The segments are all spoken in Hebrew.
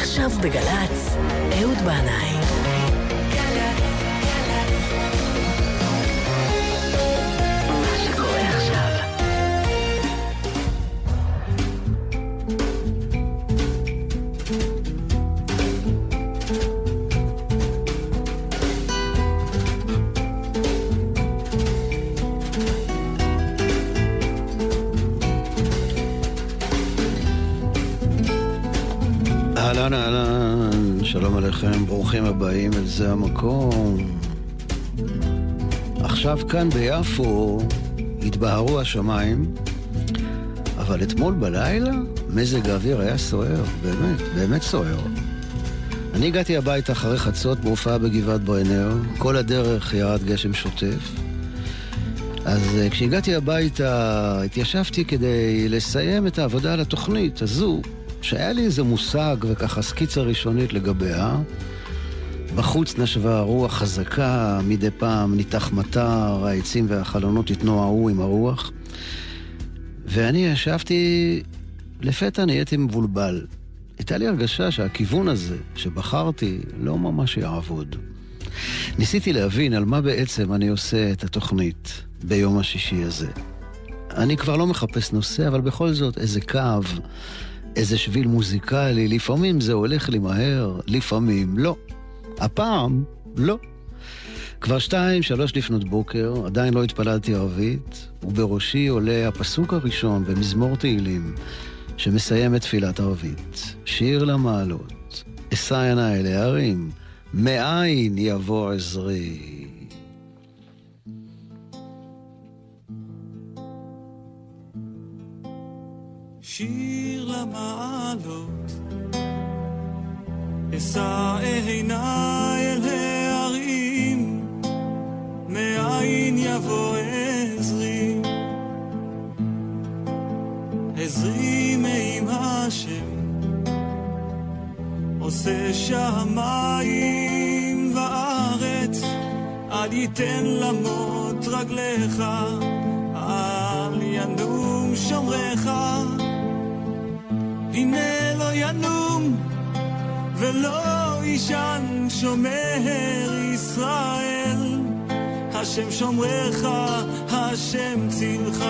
עכשיו בגלץ, אהוד בעיניי. מה שקורה עכשיו. אהלן, אהלן, שלום עליכם, ברוכים הבאים אל זה המקום. עכשיו כאן ביפו התבהרו השמיים, אבל אתמול בלילה מזג האוויר היה סוער, באמת, באמת סוער. אני הגעתי הביתה אחרי חצות בהופעה בגבעת ברנר, כל הדרך ירד גשם שוטף. אז כשהגעתי הביתה התיישבתי כדי לסיים את העבודה על התוכנית הזו, שהיה לי איזה מושג וככה סקיצה ראשונית לגביה. בחוץ נשבה רוח חזקה, מדי פעם ניתח מטר, העצים והחלונות התנועעו עם הרוח, ואני ישבתי, לפתע נהייתי מבולבל. הייתה לי הרגשה שהכיוון הזה שבחרתי לא ממש יעבוד. ניסיתי להבין על מה בעצם אני עושה את התוכנית ביום השישי הזה. אני כבר לא מחפש נושא, אבל בכל זאת איזה קו, איזה שביל מוזיקלי, לפעמים זה הולך לי מהר, לפעמים לא. הפעם, לא. כבר 2-3 לפנות בוקר, עדיין לא התפללתי ערבית, ובראשי עולה הפסוק הראשון במזמור תהילים, שמסיים את תפילת ערבית. שיר למעלות, אשא עיני להרים, מאין יבוא עזרי. שיר למעלות, אשא עיניי אל ההרים, מאין יבוא עזרי. עזרי מעם השם, עושה שמיים וארץ, אל ייתן למוט רגליך, אל ינום שומריך. הנה לא ינום ולא ישן שומר ישראל, השם שומרך, השם צילך,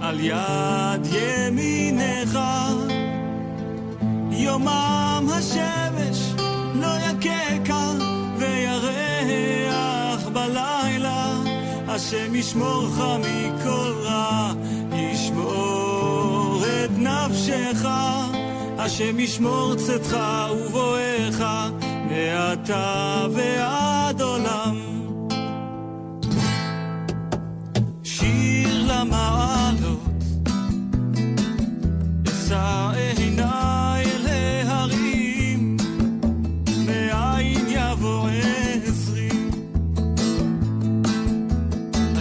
על יד ימינך. יומם השמש לא יקקה וירח בלילה, השם ישמורך מכל רע, ישמור את נפשך. השם ישמור צאתך ובואך, מעתה ועד עולם. שיר למעלות, אשא עיני אל ההרים, מאין יבוא עזרי.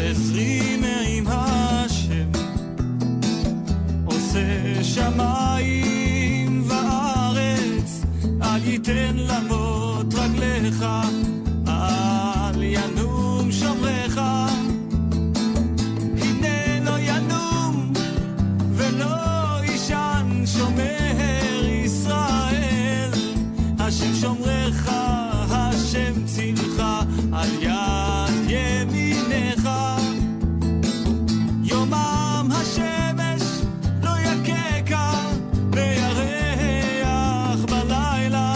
עזרי מעם השם, עושה שמיים ייתן למות רגליך, אל ינום שומריך. הנה לא ינום ולא ישן שומר ישראל, השם שומריך, השם צילך, על יד ימינך. יומם השמש לא יקקה וירח בלילה,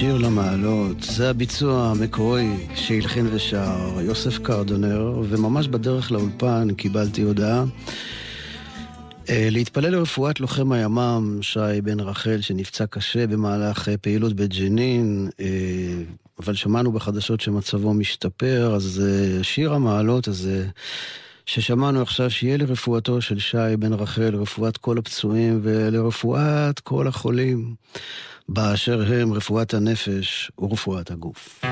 שיר למעלות, זה הביצוע המקורי שהלחין ושר יוסף קרדונר, וממש בדרך לאולפן קיבלתי הודעה להתפלל לרפואת לוחם הימ"מ שי בן רחל שנפצע קשה במהלך פעילות בג'נין, אבל שמענו בחדשות שמצבו משתפר, אז שיר המעלות הזה ששמענו עכשיו שיהיה לרפואתו של שי בן רחל, רפואת כל הפצועים ולרפואת כל החולים, באשר הם רפואת הנפש ורפואת הגוף.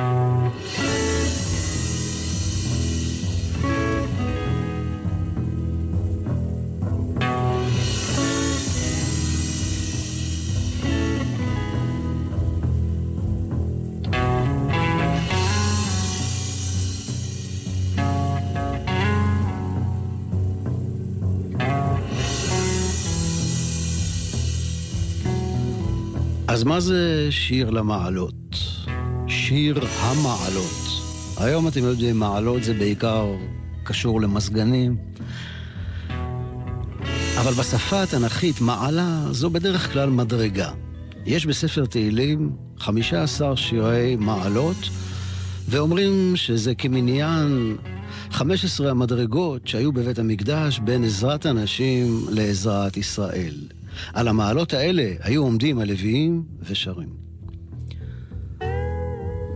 אז מה זה שיר למעלות? שיר המעלות. היום אתם יודעים, מעלות זה בעיקר קשור למסגנים, אבל בשפה התנכית, מעלה זו בדרך כלל מדרגה. יש בספר תהילים 15 שירי מעלות, ואומרים שזה כמניין 15 המדרגות שהיו בבית המקדש בין עזרת אנשים לעזרת ישראל. על המעלות האלה היו עומדים הלוויים ושרים.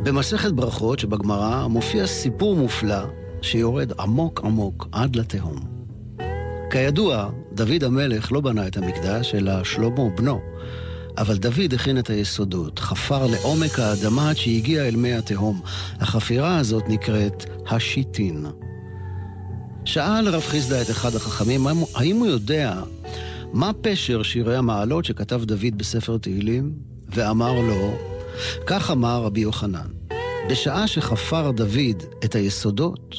במסכת ברכות שבגמרא מופיע סיפור מופלא שיורד עמוק עמוק עד לתהום. כידוע, דוד המלך לא בנה את המקדש אלא שלמה בנו, אבל דוד הכין את היסודות, חפר לעומק האדמה עד שהגיע אל מי התהום. החפירה הזאת נקראת השיטין. שאל רב חיסדא את אחד החכמים, האם הוא יודע מה פשר שירי המעלות שכתב דוד בספר תהילים? ואמר לו, כך אמר רבי יוחנן, בשעה שחפר דוד את היסודות,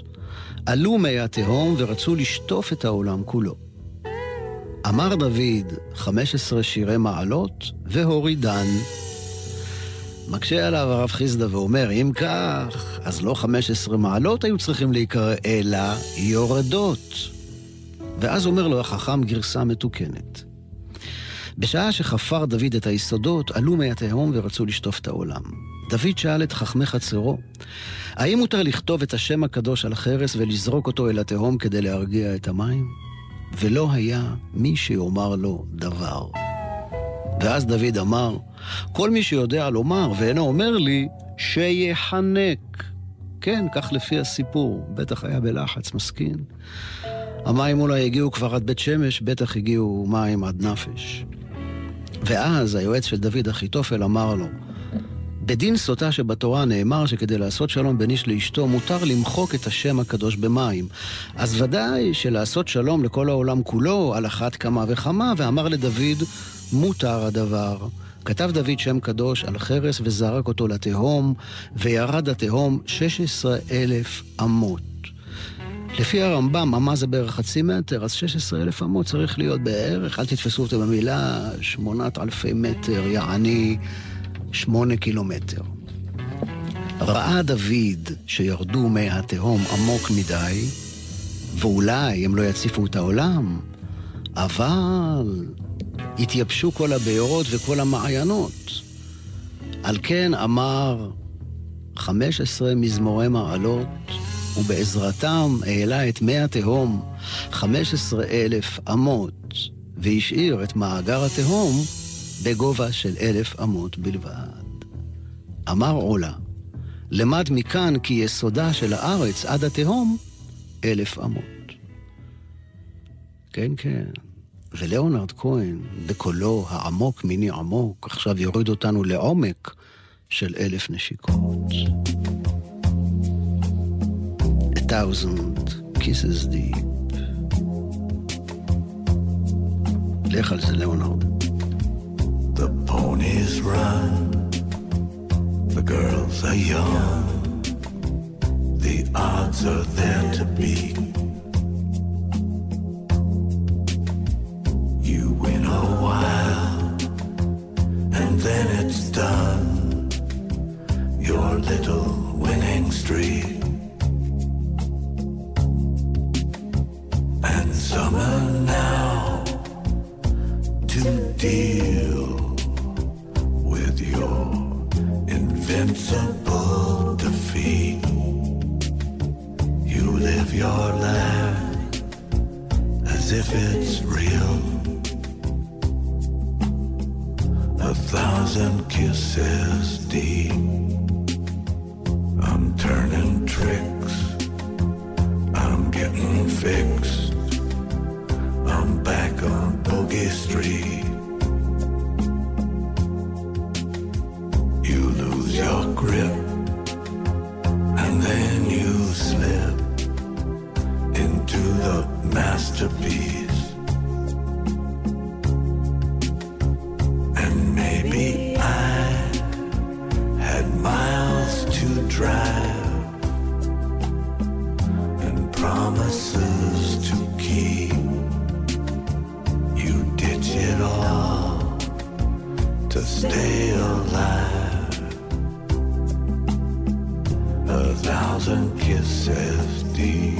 עלו מי התהום ורצו לשטוף את העולם כולו. אמר דוד 15 שירי מעלות והורידן. מקשה עליו הרב חיסדא ואומר, אם כך, אז לא 15 מעלות היו צריכים להיקרא, אלא יורדות. ואז אומר לו החכם גרסה מתוקנת. בשעה שחפר דוד את היסודות, עלו מי התהום ורצו לשטוף את העולם. דוד שאל את חכמי חצרו, האם מותר לכתוב את השם הקדוש על החרס ולזרוק אותו אל התהום כדי להרגיע את המים? ולא היה מי שיאמר לו דבר. ואז דוד אמר, כל מי שיודע לומר ואינו אומר לי, שיחנק. כן, כך לפי הסיפור, בטח היה בלחץ מסכין. המים אולי הגיעו כבר עד בית שמש, בטח הגיעו מים עד נפש. ואז היועץ של דוד אחיתופל אמר לו, בדין סוטה שבתורה נאמר שכדי לעשות שלום בין איש לאשתו מותר למחוק את השם הקדוש במים. אז ודאי שלעשות שלום לכל העולם כולו על אחת כמה וכמה, ואמר לדוד, מותר הדבר. כתב דוד שם קדוש על חרס וזרק אותו לתהום, וירד התהום 16,000 אמות. לפי הרמב"ם, אמה זה בערך חצי מטר, אז 16,000 אמות צריך להיות בערך, אל תתפסו אותם במילה, 8,000 מטר, יעני 8 קילומטר. ראה דוד שירדו מהתהום עמוק מדי, ואולי הם לא יציפו את העולם, אבל התייבשו כל הבארות וכל המעיינות. על כן אמר 15 מזמורי מעלות, ובעזרתם העלה את מי התהום 15,000 אמות, והשאיר את מאגר התהום בגובה של 1,000 אמות בלבד. אמר עולה, למד מכאן כי יסודה של הארץ עד התהום 1,000 אמות. כן, כן. ולאונרד כהן, בקולו העמוק מיני עמוק, עכשיו יוריד אותנו לעומק של 1,000 נשיקות. 1,000 kisses deep. לך על זה, ליאונרד. The ponies run, the girls are young, the odds are there to beat. You win a while, and then it's done, your little winning streak. And summer now to deal with your invincible defeat. You live your life as if it's real. 1,000 kisses deep. I'm turning tricks. I'm getting fixed. I'm back on Boogie Street. You lose your grip and then you slip into the masterpiece. And maybe I had miles to drive and promises to keep. You ditch it all to stay alive. 1,000 kisses deep.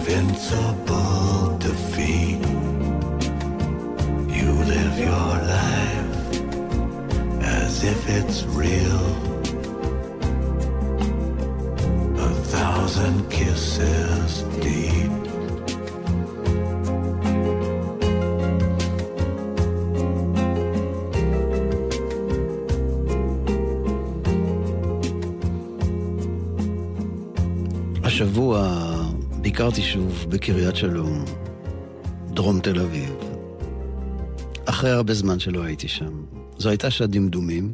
invincible defeat. You live your life as if it's real. A thousand kisses deep. השבוע ביקרתי שוב בקריית שלום, דרום תל אביב, אחרי הרבה זמן שלא הייתי שם. זו הייתה שעת דמדומים.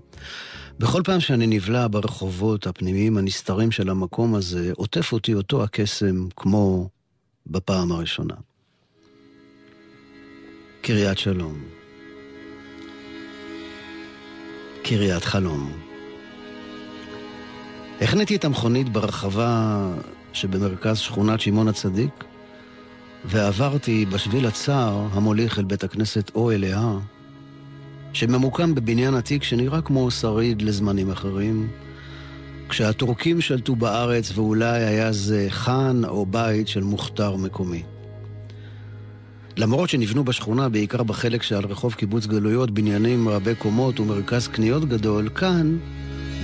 בכל פעם שאני נבלע ברחובות הפנימיים הנסתרים של המקום הזה, עוטף אותי אותו הקסם כמו בפעם הראשונה. קריית שלום, קריית חלום. הכניתי את המכונית ברחבה שבמרכז שכונת שמעון הצדיק, ועברתי בשביל הצער המוליך אל בית הכנסת או אליה, שממוקם בבניין עתיק שנראה כמו שריד לזמנים אחרים, כשהטורקים שלטו בארץ ואולי היה זה חן או בית של מוכתר מקומי. למרות שנבנו בשכונה, בעיקר בחלק שעל רחוב קיבוץ גלויות, בניינים רבי קומות ומרכז קניות גדול, כאן,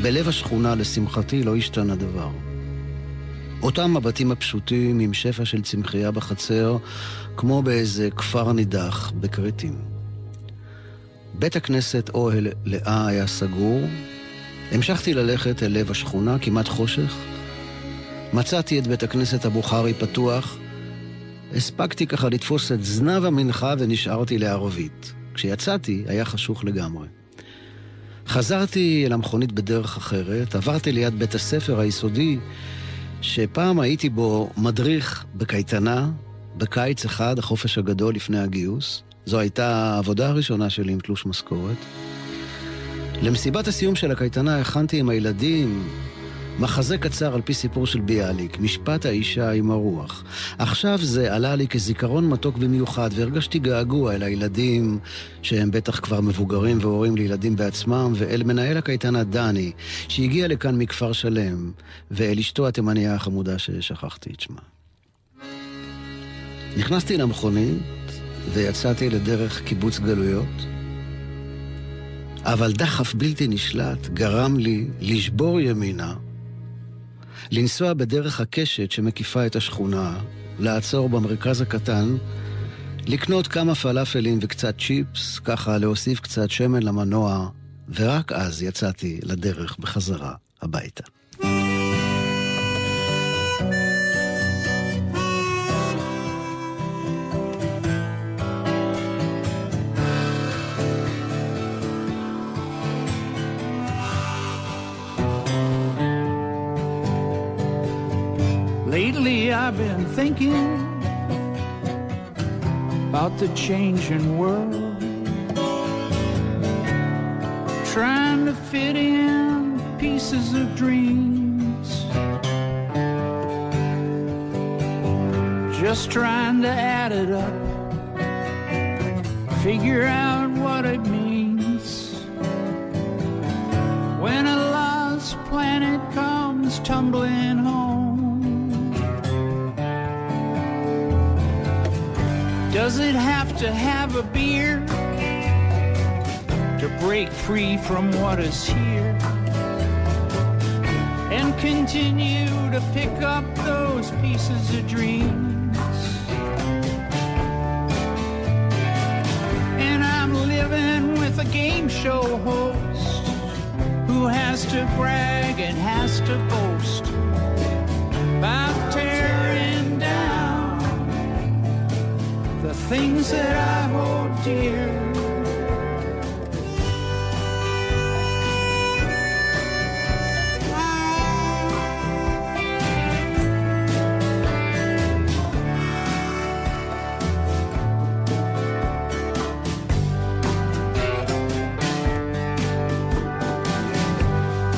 בלב השכונה, לשמחתי, לא השתנה דבר. אותם הבתים הפשוטים עם שפע של צמחייה בחצר, כמו באיזה כפר נידח בקריטים. בית הכנסת אוהל לאה היה סגור. המשכתי ללכת אל לב השכונה, כמעט חושך. מצאתי את בית הכנסת הבוחרי פתוח. הספקתי ככה לתפוס את זנב המנחה ונשארתי לערבית. כשיצאתי היה חשוך לגמרי. חזרתי אל המכונית בדרך אחרת, עברתי ליד בית הספר היסודי, שפעם הייתי בו מדריך בקייטנה, בקיץ אחד, החופש הגדול לפני הגיוס. זו הייתה העבודה הראשונה שלי עם תלוש משכורת. למסיבת הסיום של הקייטנה הכנתי עם הילדים מחזה קצר על פי סיפור של ביאליק, משפט האישה עם הרוח. עכשיו זה עלה לי כזיכרון מתוק במיוחד, והרגשתי געגוע אל הילדים, שהם בטח כבר מבוגרים והורים לילדים בעצמם, ואל מנהל הקייטנה דני, שהגיע לכאן מכפר שלם, ואל אשתו התימניה החמודה ששכחתי את שמה. נכנסתי למכונית, ויצאתי לדרך קיבוץ גלויות, אבל דחף בלתי נשלט גרם לי לשבור ימינה, לנסוע בדרך הקשת שמקיפה את השכונה, לעצור במרכז הקטן, לקנות כמה פלאפלים וקצת צ'יפס, ככה להוסיף קצת שמן למנוע, ורק אז יצאתי לדרך בחזרה הביתה. Lately I've been thinking about the changing world, trying to fit in pieces of dreams, just trying to add it up, figure out what it means when a lost planet comes tumbling home. Does it have to have a beer to break free from what is here and continue to pick up those pieces of dreams? And I'm living with a game show host who has to brag and has to boast about tearing down the things that I hold dear.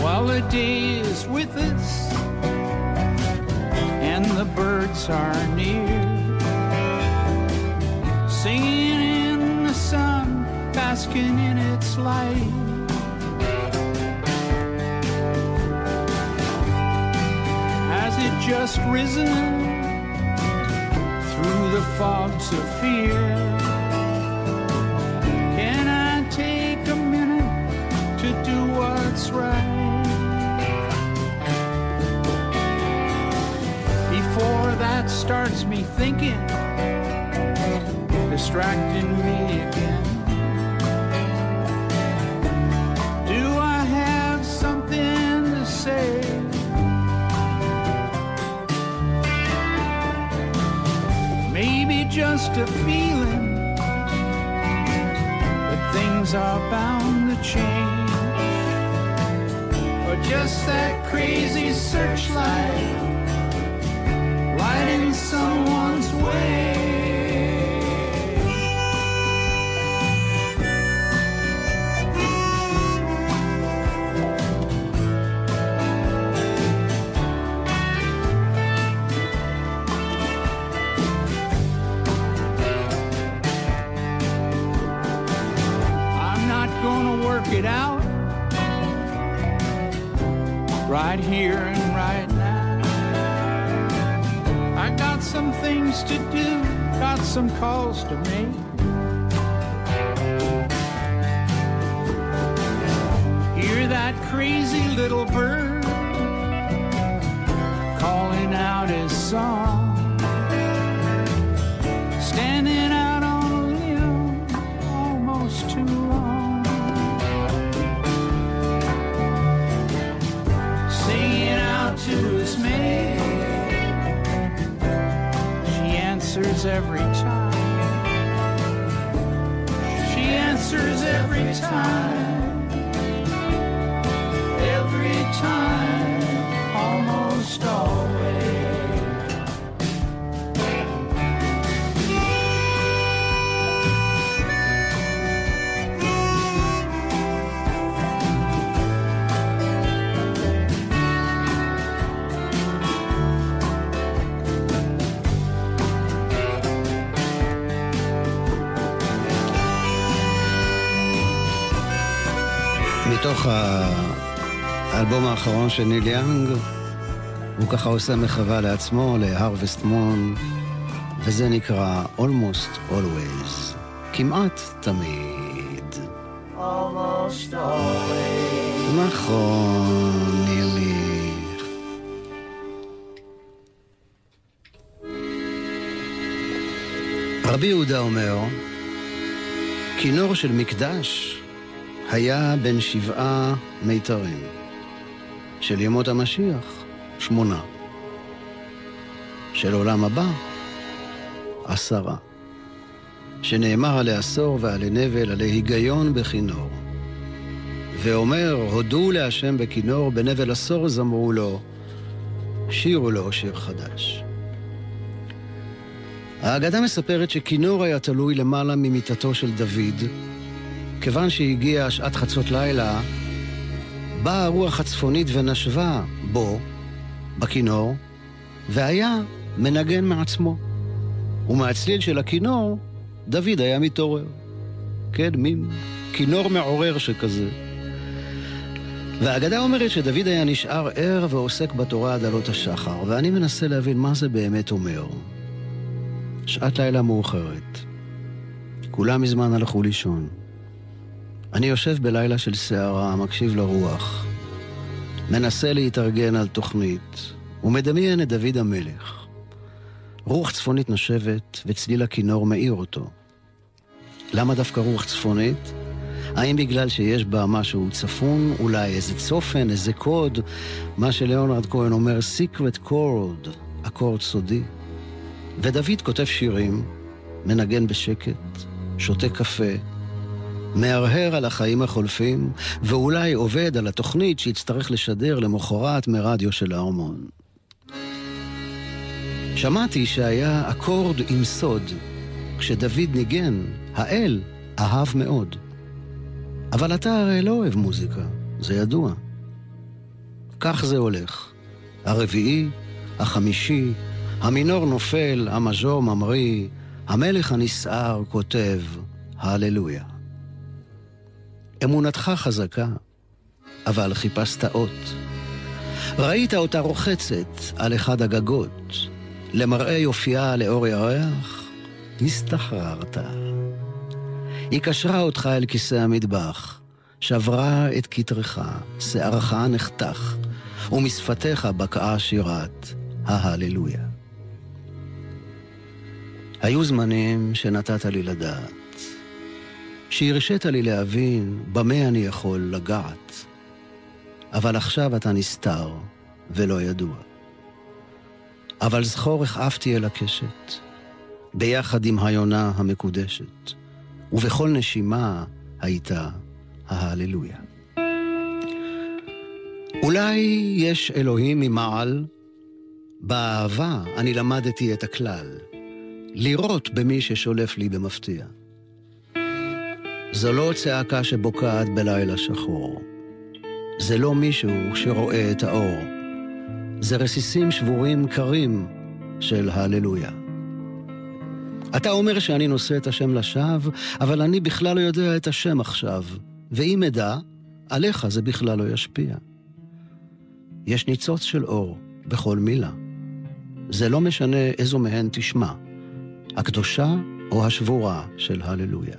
While the day is with us and the birds are near, singing in the sun, basking in its light. Has it just risen? through the fogs of fear. Can I take a minute to do what's right before that starts me thinking, distracting me again? Do I have something to say? Maybe just a feeling that things are bound to change, or just that crazy searchlight lighting someone's way. It out right here and right now. I got some things to do, got some calls to make. Hear that crazy little bird calling out his song, standing out on a limb almost too long. Every time she answers, every time, every time, almost always. מתוך האלבום האחרון של ניל יאנג, הוא ככה עושה מחווה לעצמו, להרווסט מון, וזה נקרא Almost Always, כמעט תמיד. Almost Always. נכון, נילי. רבי יהודה אומר, כינור של מקדש היה בין 7 מיתרים, של ימות המשיח 8, של עולם הבא 10, שנאמר עלי עשור ועלי נבל, עלי היגיון בכינור. ואומר, הודו להשם בכינור, בנבל עשור זמרו לו, שירו לו שיר חדש. ההגדה מספרת שכינור היה תלוי למעלה ממיטתו של דוד, כיוון שהגיעה שעת חצות לילה, באה הרוח הצפונית ונשבה בו, בכינור, והיה מנגן מעצמו. ומהצליל של הכינור, דוד היה מתעורר. כן, מין כינור מעורר שכזה. והאגדה אומרת שדוד היה נשאר ער ועוסק בתורה עד עלות השחר, ואני מנסה להבין מה זה באמת אומר. שעת לילה מאוחרת. כולם מזמן הלכו לישון. אני יושב בלילה של שערה, מקשיב לרוח, מנסה להתארגן על תוכנית, ומדמיין את דוד המלך. רוח צפונית נושבת, וצליל הכינור מאיר אותו. למה דווקא רוח צפונית? האם בגלל שיש בה משהו צפון, אולי איזה צופן, איזה קוד, מה שלאונרד כהן אומר, secret chord, אקורד סודי. ודוד כותב שירים, מנגן בשקט, שותה קפה, מהרהר על החיים החולפים, ואולי עובד על התוכנית שיצטרך לשדר למחרת מרדיו של הארמון. שמעתי שהיה אקורד עם סוד, כשדוד ניגן, האל אהב מאוד. אבל אתה הרי לא אוהב מוזיקה, זה ידוע. כך זה הולך. הרביעי, החמישי, המינור נופל, המז'ור ממריא, המלך הנסער כותב, הללויה. אמונתך חזקה, אבל חיפשת אות. ראית אותה רוחצת על אחד הגגות, למראה יופייה לאור ירח, הסתחררת. היא קשרה אותך אל כיסא המטבח, שברה את כתריך, שערך נחתך, ומשפתך בקעה שירת ההללויה. היו זמנים שנתת לי לדעת, שהרשת לי להבין במה אני יכול לגעת, אבל עכשיו אתה נסתר ולא ידוע. אבל זכור הכאפתי אל הקשת, ביחד עם היונה המקודשת, ובכל נשימה הייתה ההללויה. אולי יש אלוהים ממעל, באהבה אני למדתי את הכלל, לראות במי ששולף לי במפתיע. זו לא צעקה שבוקעת בלילה שחור, זה לא מישהו שרואה את האור, זה רסיסים שבורים קרים של הללויה. אתה אומר שאני נושא את השם לשווא, אבל אני בכלל לא יודע את השם עכשיו, ואם אדע, עליך זה בכלל לא ישפיע. יש ניצוץ של אור בכל מילה. זה לא משנה איזו מהן תשמע, הקדושה או השבורה של הללויה.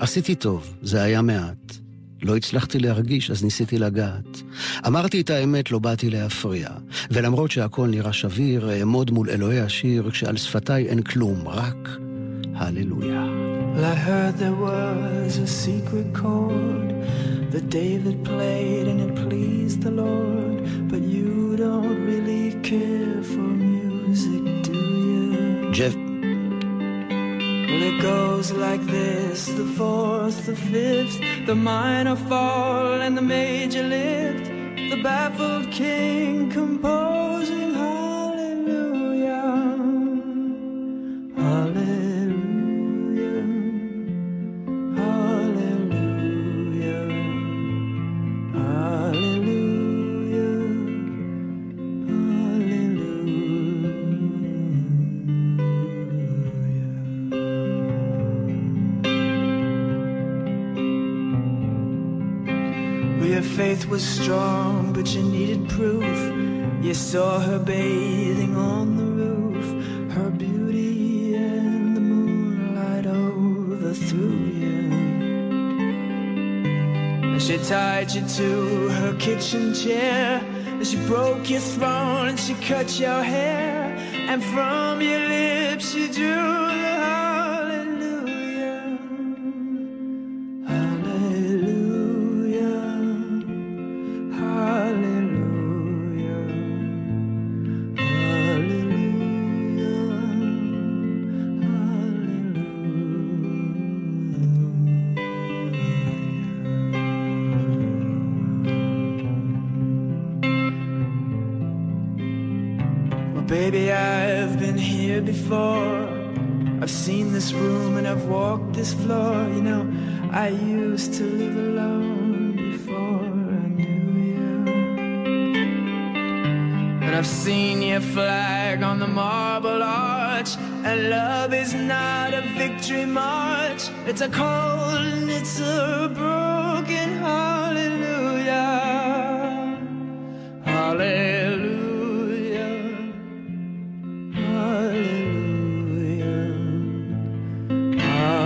עשיתי טוב, זה היה מעט. לא הצלחתי להרגיש, אז ניסיתי לגעת. אמרתי את האמת, לא באתי להפריע. ולמרות שהכל נראה שביר, אעמוד מול אלוהי השיר, כשעל שפתיי אין כלום, רק הללויה. Well, I heard there was a secret chord that David played and it pleased the Lord, but you don't really care for music, do you? Jeff. Well, it goes like this, the fourth, the fifth, the minor fall and the major lift, the baffled king composing hallelujah, hallelujah, hallelujah, hallelujah, hallelujah. Well, your faith was strong, but you needed proof. You saw her bathing on the roof, her beauty and the moonlight overthrew you. And she tied you to her kitchen chair, and she broke your throne and she cut your hair, and from your lips she drew the hallelujah, hallelujah, hallelujah, hallelujah, hallelujah. Well, baby, I've been here before. I've seen this room and I've walked this floor. You know, I used to live alone before I knew you. But I've seen your flag on the marble arch, and love is not a victory march. It's a cold and it's a broken hallelujah, hallelujah, hallelujah, hallelujah, hallelujah.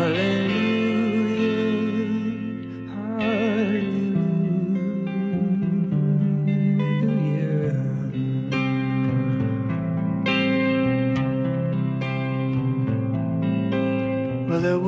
Well, there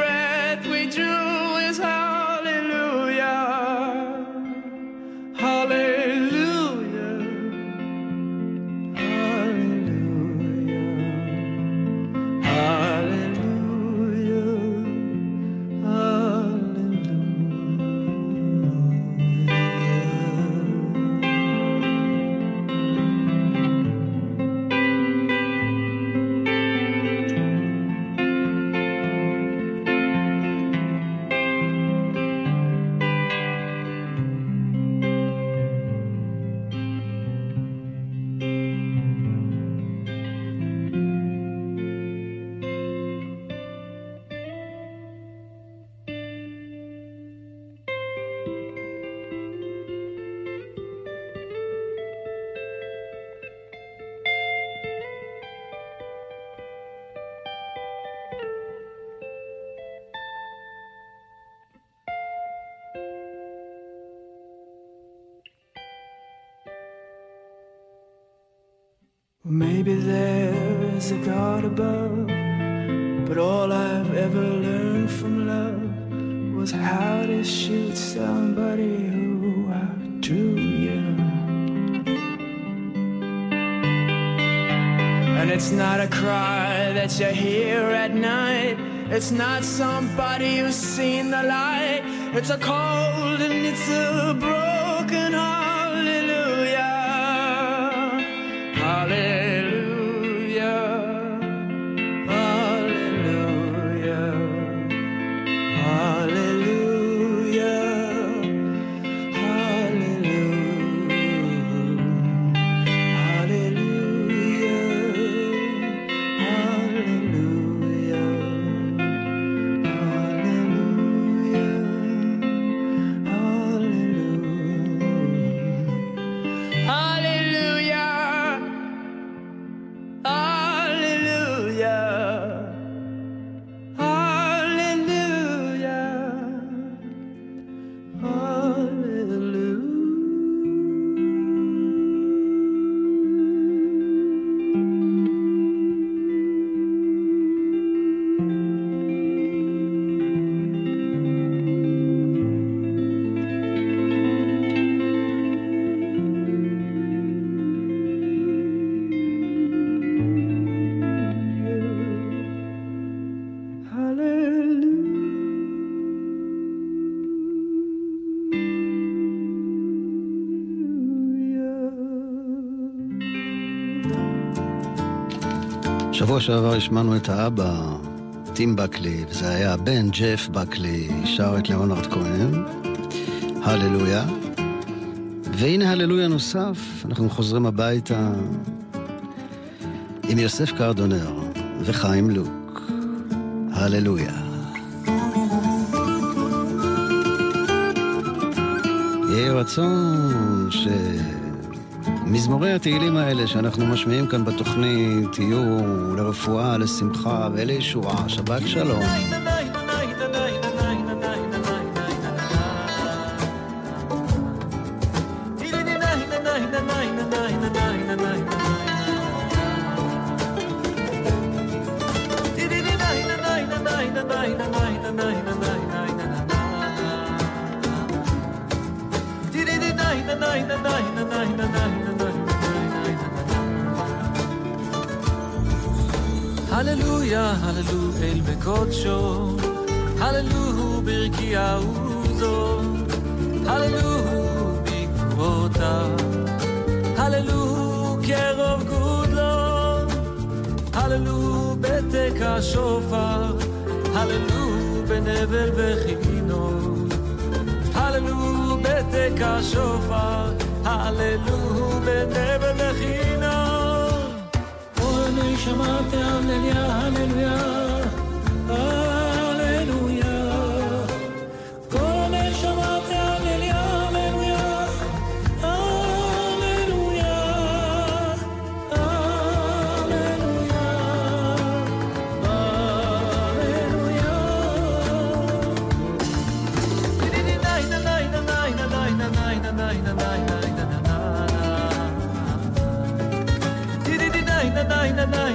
breath we drew is hallelujah, hallelujah. Maybe there's a God above, but all I've ever learned from love was how to shoot somebody who outdrew you. And it's not a cry that you hear at night, it's not somebody who's seen the light, it's a cold and it's a broken heart. Hallelujah, hallelujah, hallelujah, hallelujah, hallelujah, hallelujah, hallelujah, hallelujah, hallelujah. שבוע שעבר השמענו את האבא, טים בקלי, וזה היה בן ג'ף בקלי, שר את ליאונרד כהן, הללויה. והנה הללויה נוסף, אנחנו חוזרים הביתה עם יוסף קרדונר וחיים לוק, הללויה. יהיה רצון ש... מזמורי התהילים האלה שאנחנו משמיעים כאן בתוכנית יהיו לרפואה, לשמחה ולישועה. שבת שלום. Hallelujah, hallelujah el bekocho Hallelujah birkia uzo Hallelujah bikvota Hallelujah kerov gudlo Hallelujah beteka shofar Hallelujah benevel vechino Hallelujah beteka shofar Hallelujah benevel vechino שמעת הללויה, הללויה, הללויה כל שמעת הללויה, הללויה, הללויה, הללויה, הללויה דיני דיני דיני דיני דיני דיני דיני דיני nine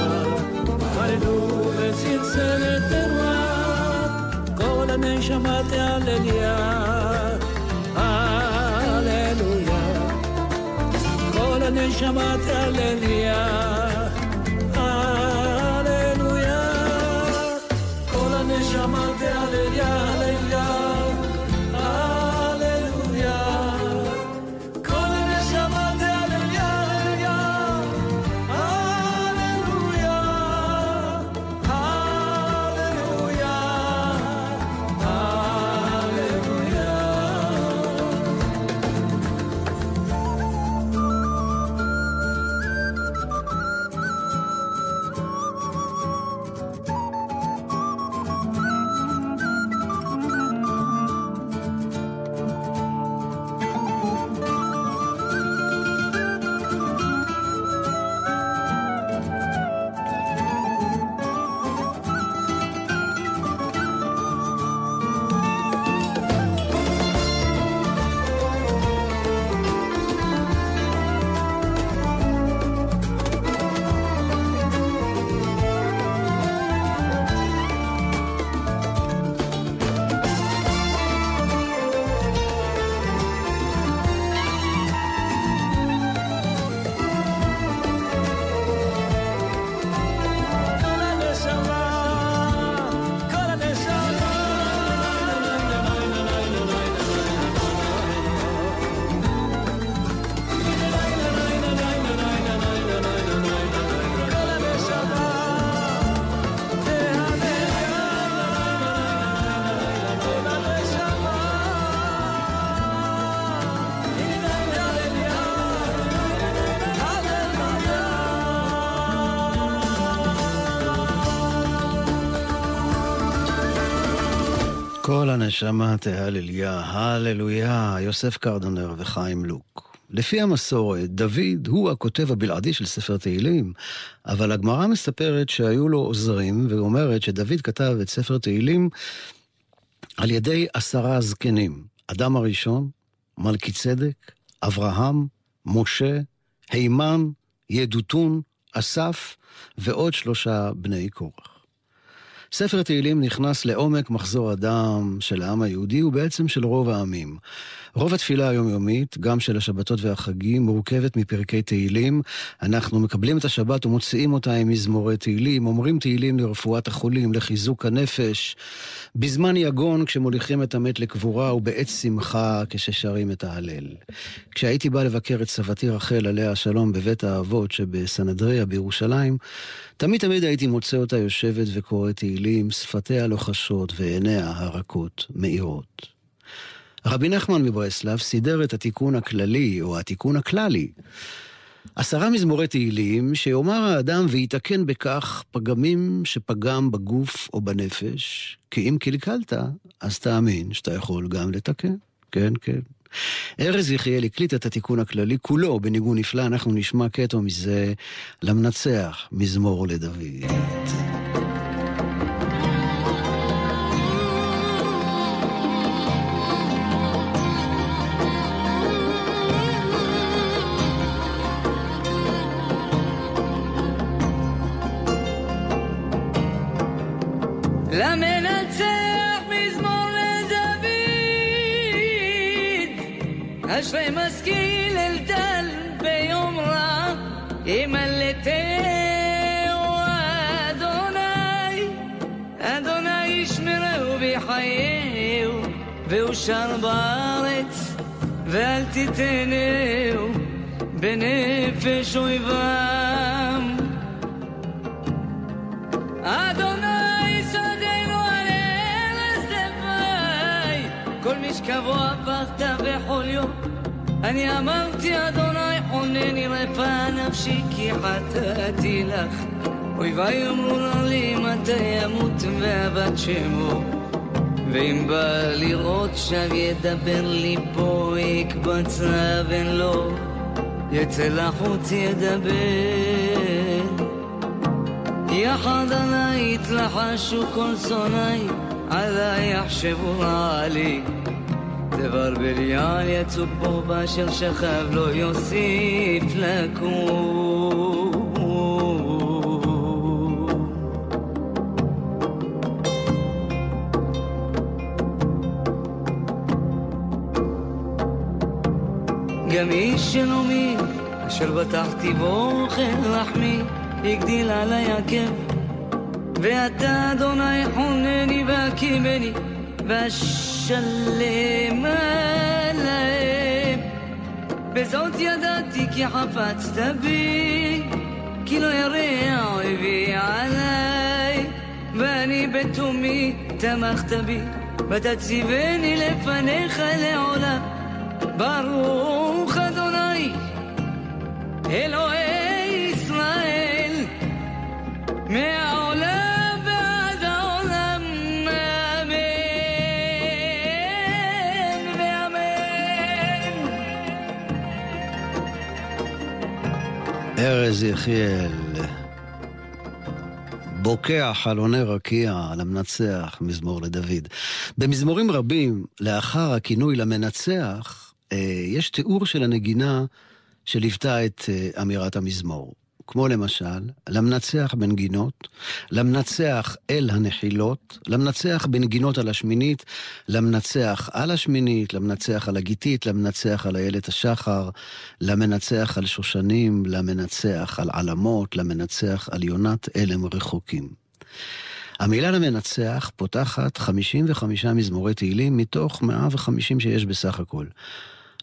שמעתי הללויה, הללויה כל הנשמה הללויה, הללויה כל הנשמה הללויה, הללויה, הללויה כל הנשמה הללויה, הללויה, הללויה, הנשמה תהלליה, הללויה, יוסף קרדונר וחיים לוק. לפי המסורת, דוד הוא הכותב הבלעדי של ספר תהילים, אבל הגמרא מספרת שהיו לו עוזרים, ואומרת שדוד כתב את ספר תהילים על ידי 10 זקנים. אדם הראשון, מלכי צדק, אברהם, משה, הימן, ידותון, אסף, ועוד 3 בני קורח. ספר תהילים נכנס לעומק מחזור הדם של העם היהודי ובעצם של רוב העמים. רוב התפילה היומיומית, גם של השבתות והחגים, מורכבת מפרקי תהילים. אנחנו מקבלים את השבת ומוציאים אותה עם מזמורי תהילים, אומרים תהילים לרפואת החולים, לחיזוק הנפש, בזמן יגון כשמוליכים את המת לקבורה ובעת שמחה כששרים את ההלל. כשהייתי בא לבקר את סבתי רחל עליה השלום בבית האבות שבסנהדריה בירושלים, תמיד הייתי מוצא אותה יושבת וקוראת תהילים. שפתיה לוחשות ועיניה הרכות מאירות. רבי נחמן מברסלב סידר את התיקון הכללי או התיקון הכללי. 10 מזמורי תהילים שיאמר האדם ויתקן בכך פגמים שפגם בגוף או בנפש, כי אם קלקלת אז תאמין שאתה יכול גם לתקן. כן, כן. ארז יחיאלי הקליט את התיקון הכללי כולו בניגון נפלא. אנחנו נשמע קטע מזה, למנצח מזמור לדוד. למנצח מזמור לדוד, אשרי משכיל אל דל ביום רע, ימלטהו אדוני, אדוני ישמרהו בחייהו, ויושר בארץ, ואל תיתנהו בנפש אויבם. אדוני כל משכבו הפכת בחוליו, אני אמרתי אדוני חונני רפא נפשי, כי חטאתי לך. אויבי יאמרו לי מתי אמות ואבת שמו, ואם בא לראות שם ידבר לי פה, יקבץ אבן לו יצא לחוץ ידבר. יחד עלי התלחשו כל צוני, עלי יחשבו רע לי, דבר בליעל יצאו פה באשר שכב לא יוסיף לקום. גם איש שלומי אשר בטחתי בו חן רחמי, יגדיל עלי עקב, ואתה אדוני חונני והקימני ואשלם עליהם. בזאת ידעתי כי חפצת בי, כי לא ירע אויבי עלי, ואני בתומי תמכת בי, ותציבני לפניך לעולם. ברוך אדוני אלוהי ישראל, מהעולם ארז יחיאל, בוקע חלוני רקיע, למנצח מזמור לדוד. במזמורים רבים, לאחר הכינוי למנצח, יש תיאור של הנגינה שליוותה את אמירת המזמור. כמו למשל, למנצח בנגינות, למנצח אל הנחילות, למנצח בנגינות על השמינית, למנצח על השמינית, למנצח על הגיטית, למנצח על איילת השחר, למנצח על שושנים, למנצח על עלמות, למנצח על יונת אלם רחוקים. המילה למנצח פותחת 55 מזמורי תהילים מתוך 150 שיש בסך הכל.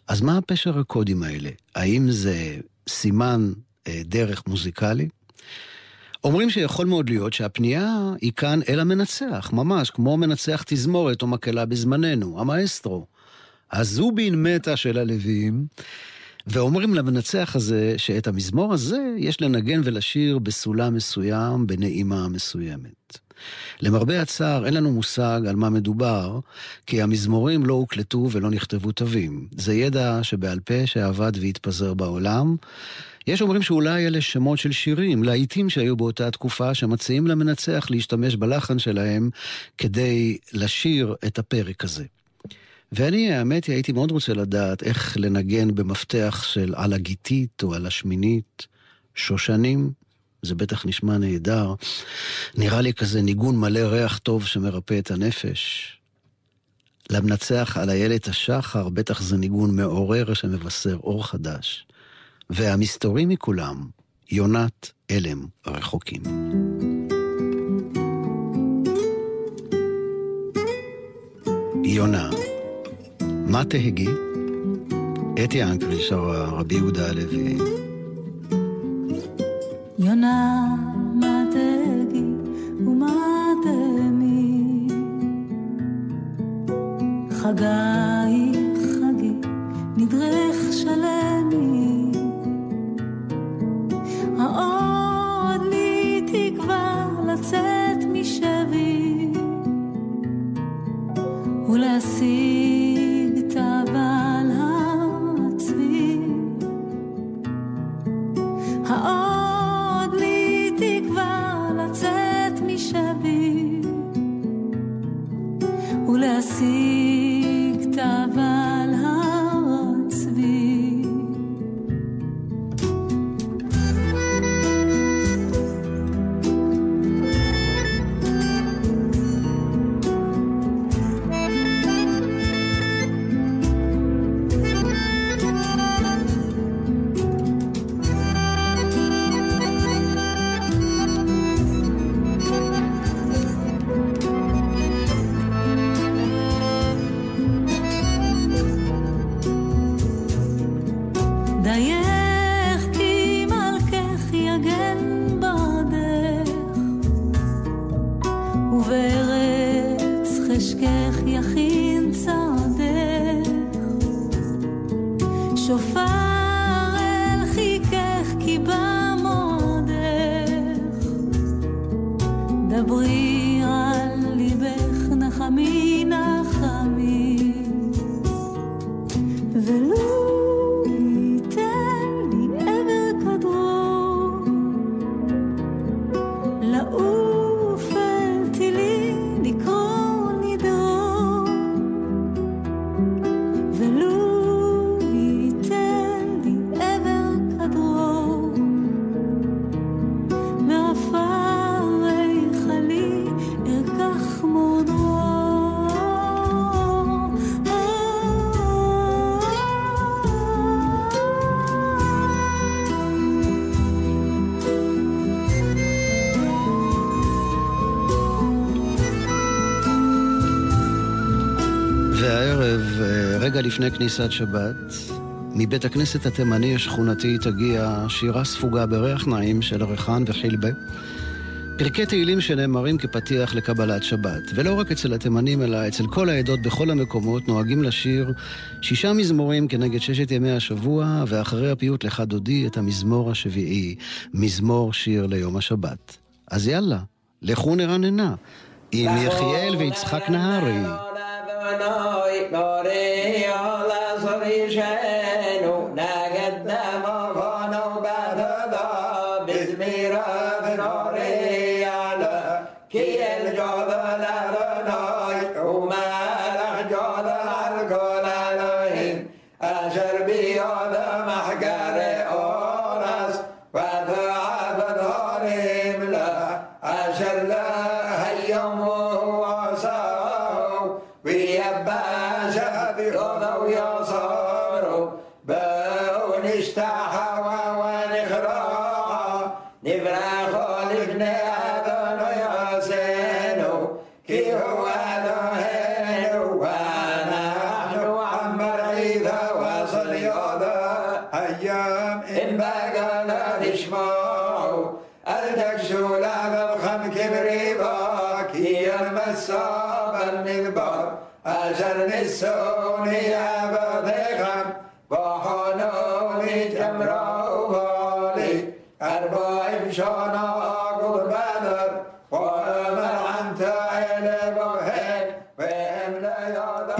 אז מה הפשר הקודים האלה? האם זה סימן דרך מוזיקלי? אומרים שיכול מאוד להיות שהפנייה היא כאן אל המנצח, ממש כמו מנצח תזמורת או מקהלה בזמננו, המאסטרו, הזובין מטה של הלוויים, ואומרים למנצח הזה שאת המזמור הזה יש לנגן ולשיר בסולם מסוים, בנעימה מסוימת. למרבה הצער אין לנו מושג על מה מדובר, כי המזמורים לא הוקלטו ולא נכתבו תווים. זה ידע שבעל פה שעבד והתפזר בעולם. יש אומרים שאולי אלה שמות של שירים, לעיתים שהיו באותה תקופה, שמציעים למנצח להשתמש בלחן שלהם כדי לשיר את הפרק הזה. ואני, האמת, הייתי מאוד רוצה לדעת איך לנגן במפתח של על הגיטית או על השמינית, שושנים, זה בטח נשמע נהדר, נראה לי כזה ניגון מלא ריח טוב שמרפא את הנפש. למנצח על איילת השחר, בטח זה ניגון מעורר שמבשר אור חדש. והמסתורי מכולם, יונת אלם הרחוקים. יונה, מה תהגי? אתי אנקרי שרה, רבי יהודה הלוי. יונה, מה תהגי ומה תהמי? חגי, חגי, נדרך שלמי. עוד לי תקווה לצאת משבי ולהשיג את הבעל המצבי, עוד לי תקווה לצאת משבי ולהשיג את הבעל המצבי. לפני כניסת שבת, מבית הכנסת התימני השכונתי תגיע שירה ספוגה בריח נעים של הריחן וחילבה, פרקי תהילים שנאמרים כפתיח לקבלת שבת. ולא רק אצל התימנים, אלא אצל כל העדות בכל המקומות נוהגים לשיר 6 מזמורים כנגד 6 ימי השבוע, ואחרי הפיוט לך דודי את המזמור השביעי, מזמור שיר ליום השבת. אז יאללה, לכו נרננה עם יחיאל ויצחק נהרי. أجرني السوني أبداً وحنون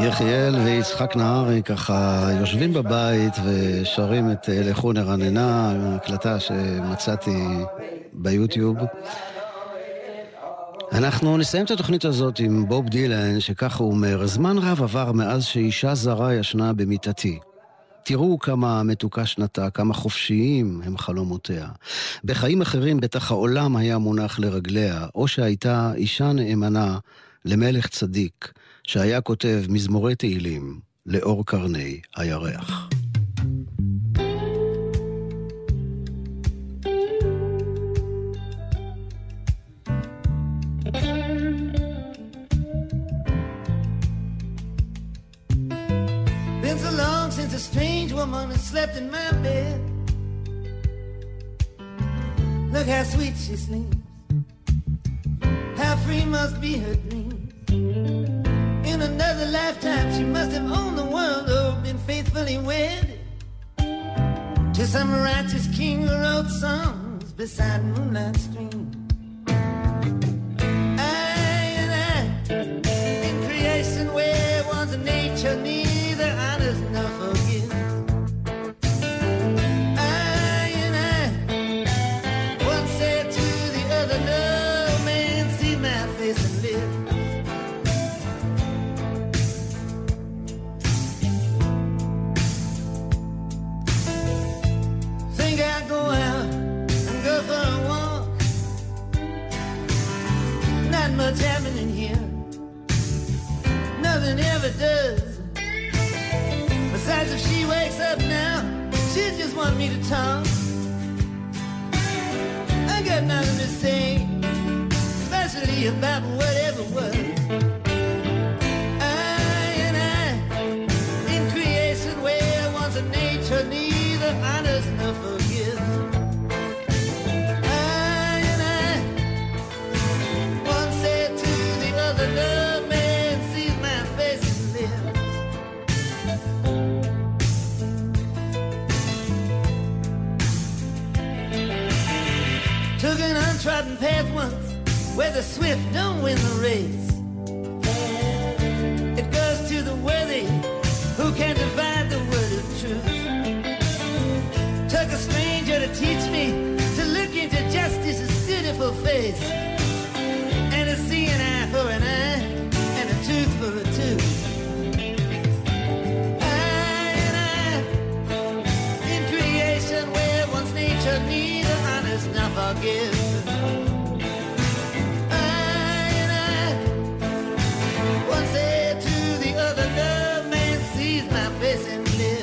יחיאל ויצחק נהרי ככה יושבים בבית ושרים את לכו נרננה, הקלטה שמצאתי ביוטיוב. אנחנו נסיים את התוכנית הזאת עם בוב דילן, שככה הוא אומר, זמן רב עבר מאז שאישה זרה ישנה במיטתי. תראו כמה מתוקה שנתה, כמה חופשיים הם חלומותיה. בחיים אחרים בטח העולם היה מונח לרגליה, או שהייתה אישה נאמנה למלך צדיק, שהיה כותב מזמורי תהילים לאור קרני הירח. Since a strange woman has slept in my bed, look how sweet she sleeps, how free must be her dreams. In another lifetime she must have owned the world or been faithfully wedded to some righteous king who wrote songs beside moonlight streams. Aye and aye, in creation where one's nature neither honors nor much happening here. Nothing ever does. Besides, if she wakes up now, she just want me to talk. I got nothing to say, especially about whatever was. I and I, in creation where once a nature neither honors nor forgives. The love man sees my face and lives. Took an untrodden path once, where the swift don't win the race. It goes to the worthy, who can divide the word of truth. Took a stranger to teach me to look into justice's beautiful face. And to see an eye for an eye, and a tooth for a tooth. Eye and eye, in creation where one's nature neither honors nor forgives. Eye and eye, one said to the other, love man sees my face and lives.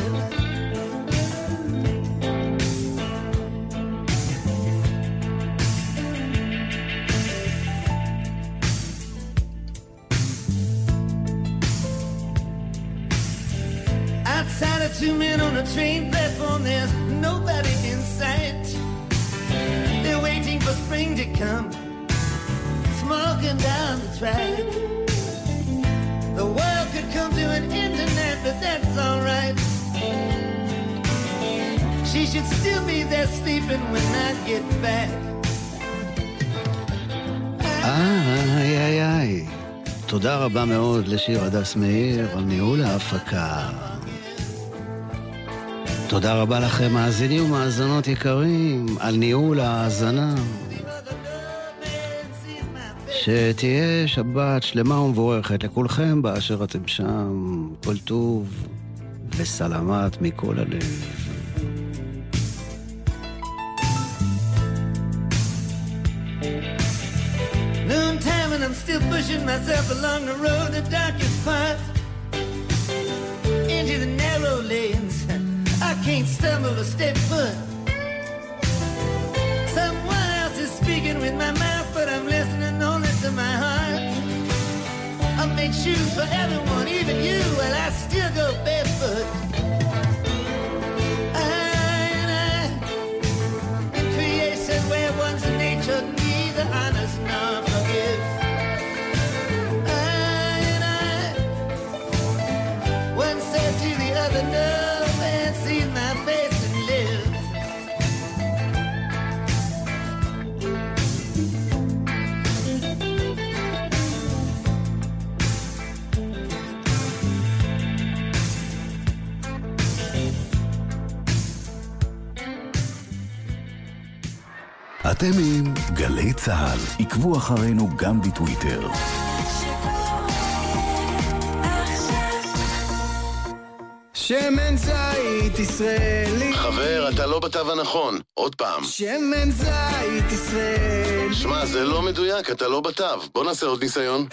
Outside of two men on a train platform, there's nobody in sight. They're waiting for spring to come, smoking down the track. The world could come to an end tonight, but that's alright. She should still be there sleeping when I get back. Ay, ay, ay. תודה רבה מאוד לשיר הדס מאיר על ניהול ההפקה. תודה רבה לכם מאזינים ומאזינות יקרים על ניהול ההאזנה. שתהיה שבת שלמה ומבורכת לכולכם באשר אתם שם. כל טוב וסלמת מכל הלב. Noontime and I'm still pushing myself along the road, the darkest part, into the narrow lanes. I can't stumble or step foot. Someone else is speaking with my mouth, but I'm listening only to my heart. I'll make shoes for everyone, even you, while I still go barefoot. I and I, in creation where one's nature neither honors nor forgives. I and I, one said to the other, no. Sees my face and lives. אתם עם גלי צהל. עקבו אחרינו גם בטוויטר. שמן זית ישראלי. חבר, אתה לא בתו הנכון. עוד פעם. שמן זית ישראלי. שמע, זה לא מדויק, אתה לא בתו. בוא נעשה עוד ניסיון.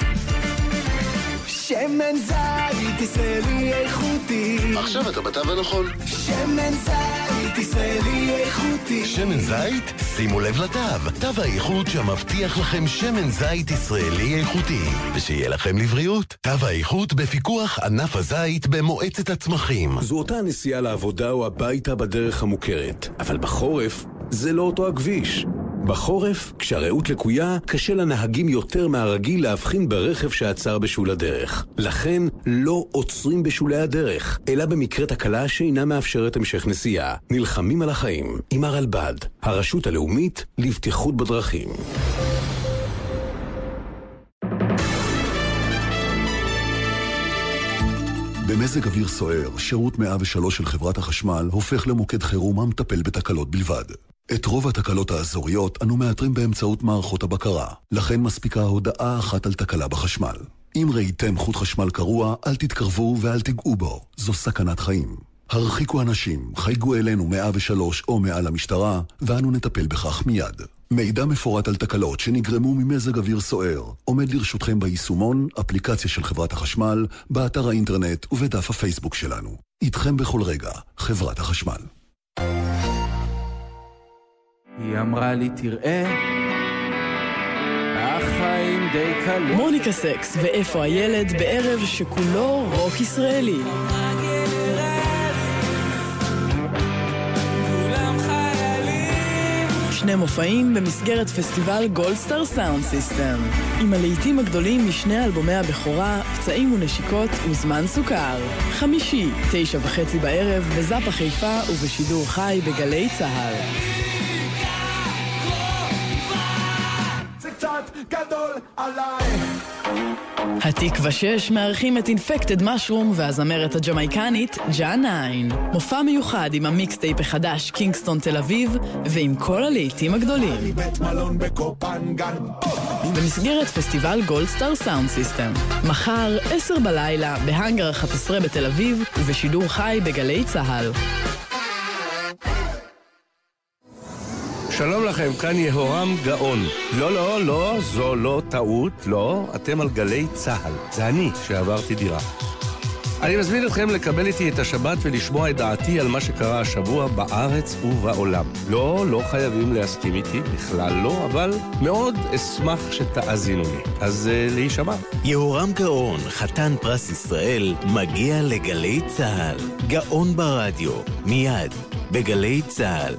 שמן זית ישראלי איכותי. עכשיו אתה בתו הנכון. שמן זית ישראלי איכותי. שמן זית? שימו לב לתו. תו האיכות שמבטיח לכם שמן זית ישראלי איכותי. ושיהיה לכם לבריאות. תו האיכות בפיקוח ענף הזית במועצת הצמחים. זו אותה נסיעה לעבודה או הביתה בדרך המוכרת. אבל בחורף זה לא אותו הכביש. בחורף, כשהראות לקויה, קשה לנהגים יותר מהרגיל להבחין ברכב שעצר בשול הדרך. לכן, לא עוצרים בשולי הדרך, אלא במקרה תקלה שאינה מאפשרת המשך נסיעה. נלחמים על החיים עם הרלב"ד, הרשות הלאומית לבטיחות בדרכים. במזג אוויר סוער, שירות 103 של חברת החשמל הופך למוקד חירום המטפל בתקלות בלבד. את רוב התקלות האזוריות אנו מאתרים באמצעות מערכות הבקרה, לכן מספיקה הודעה אחת על תקלה בחשמל. אם ראיתם חוט חשמל קרוע, אל תתקרבו ואל תגעו בו, זו סכנת חיים. הרחיקו אנשים, חייגו אלינו 103 או מעל המשטרה, ואנו נטפל בכך מיד. מידע מפורט על תקלות שנגרמו ממזג אוויר סוער עומד לרשותכם ביישומון, אפליקציה של חברת החשמל, באתר האינטרנט ובדף הפייסבוק שלנו. איתכם בכל רגע, חברת החשמל. היא אמרה לי תראה, החיים די קלו. מוניקה סקס ואיפה הילד בערב שכולו רוק ישראלי. שני מופעים במסגרת פסטיבל גולד סטאר סאונד סיסטם. עם הלהיטים הגדולים משני אלבומי הבכורה, פצעים ונשיקות וזמן סוכר. חמישי, 9:30 בערב בזאפה חיפה ובשידור חי בגלי צהל. התקווה 6 מארחים את Infected Mushroom והזמרת הג'מייקנית Jah9. מופע מיוחד עם המיקסטייפ החדש קינגסטון תל אביב ועם כל הלהיטים הגדולים. במסגרת פסטיבל גולד סטאר סאונד סיסטם. מחר 10 בלילה בהנגר 11 בתל אביב ובשידור חי בגלי צהל. שלום לכם, כאן יהורם גאון. לא, זו לא טעות, לא, אתם על גלי צהל. זה אני שעברתי דירה. אני מזמין אתכם לקבל איתי את השבת ולשמוע את דעתי על מה שקרה השבוע בארץ ובעולם. לא חייבים להסכים איתי, בכלל לא, אבל מאוד אשמח שתאזינו לי. אז להישמע. יהורם גאון, חתן פרס ישראל, מגיע לגלי צהל. גאון ברדיו, מיד, בגלי צהל.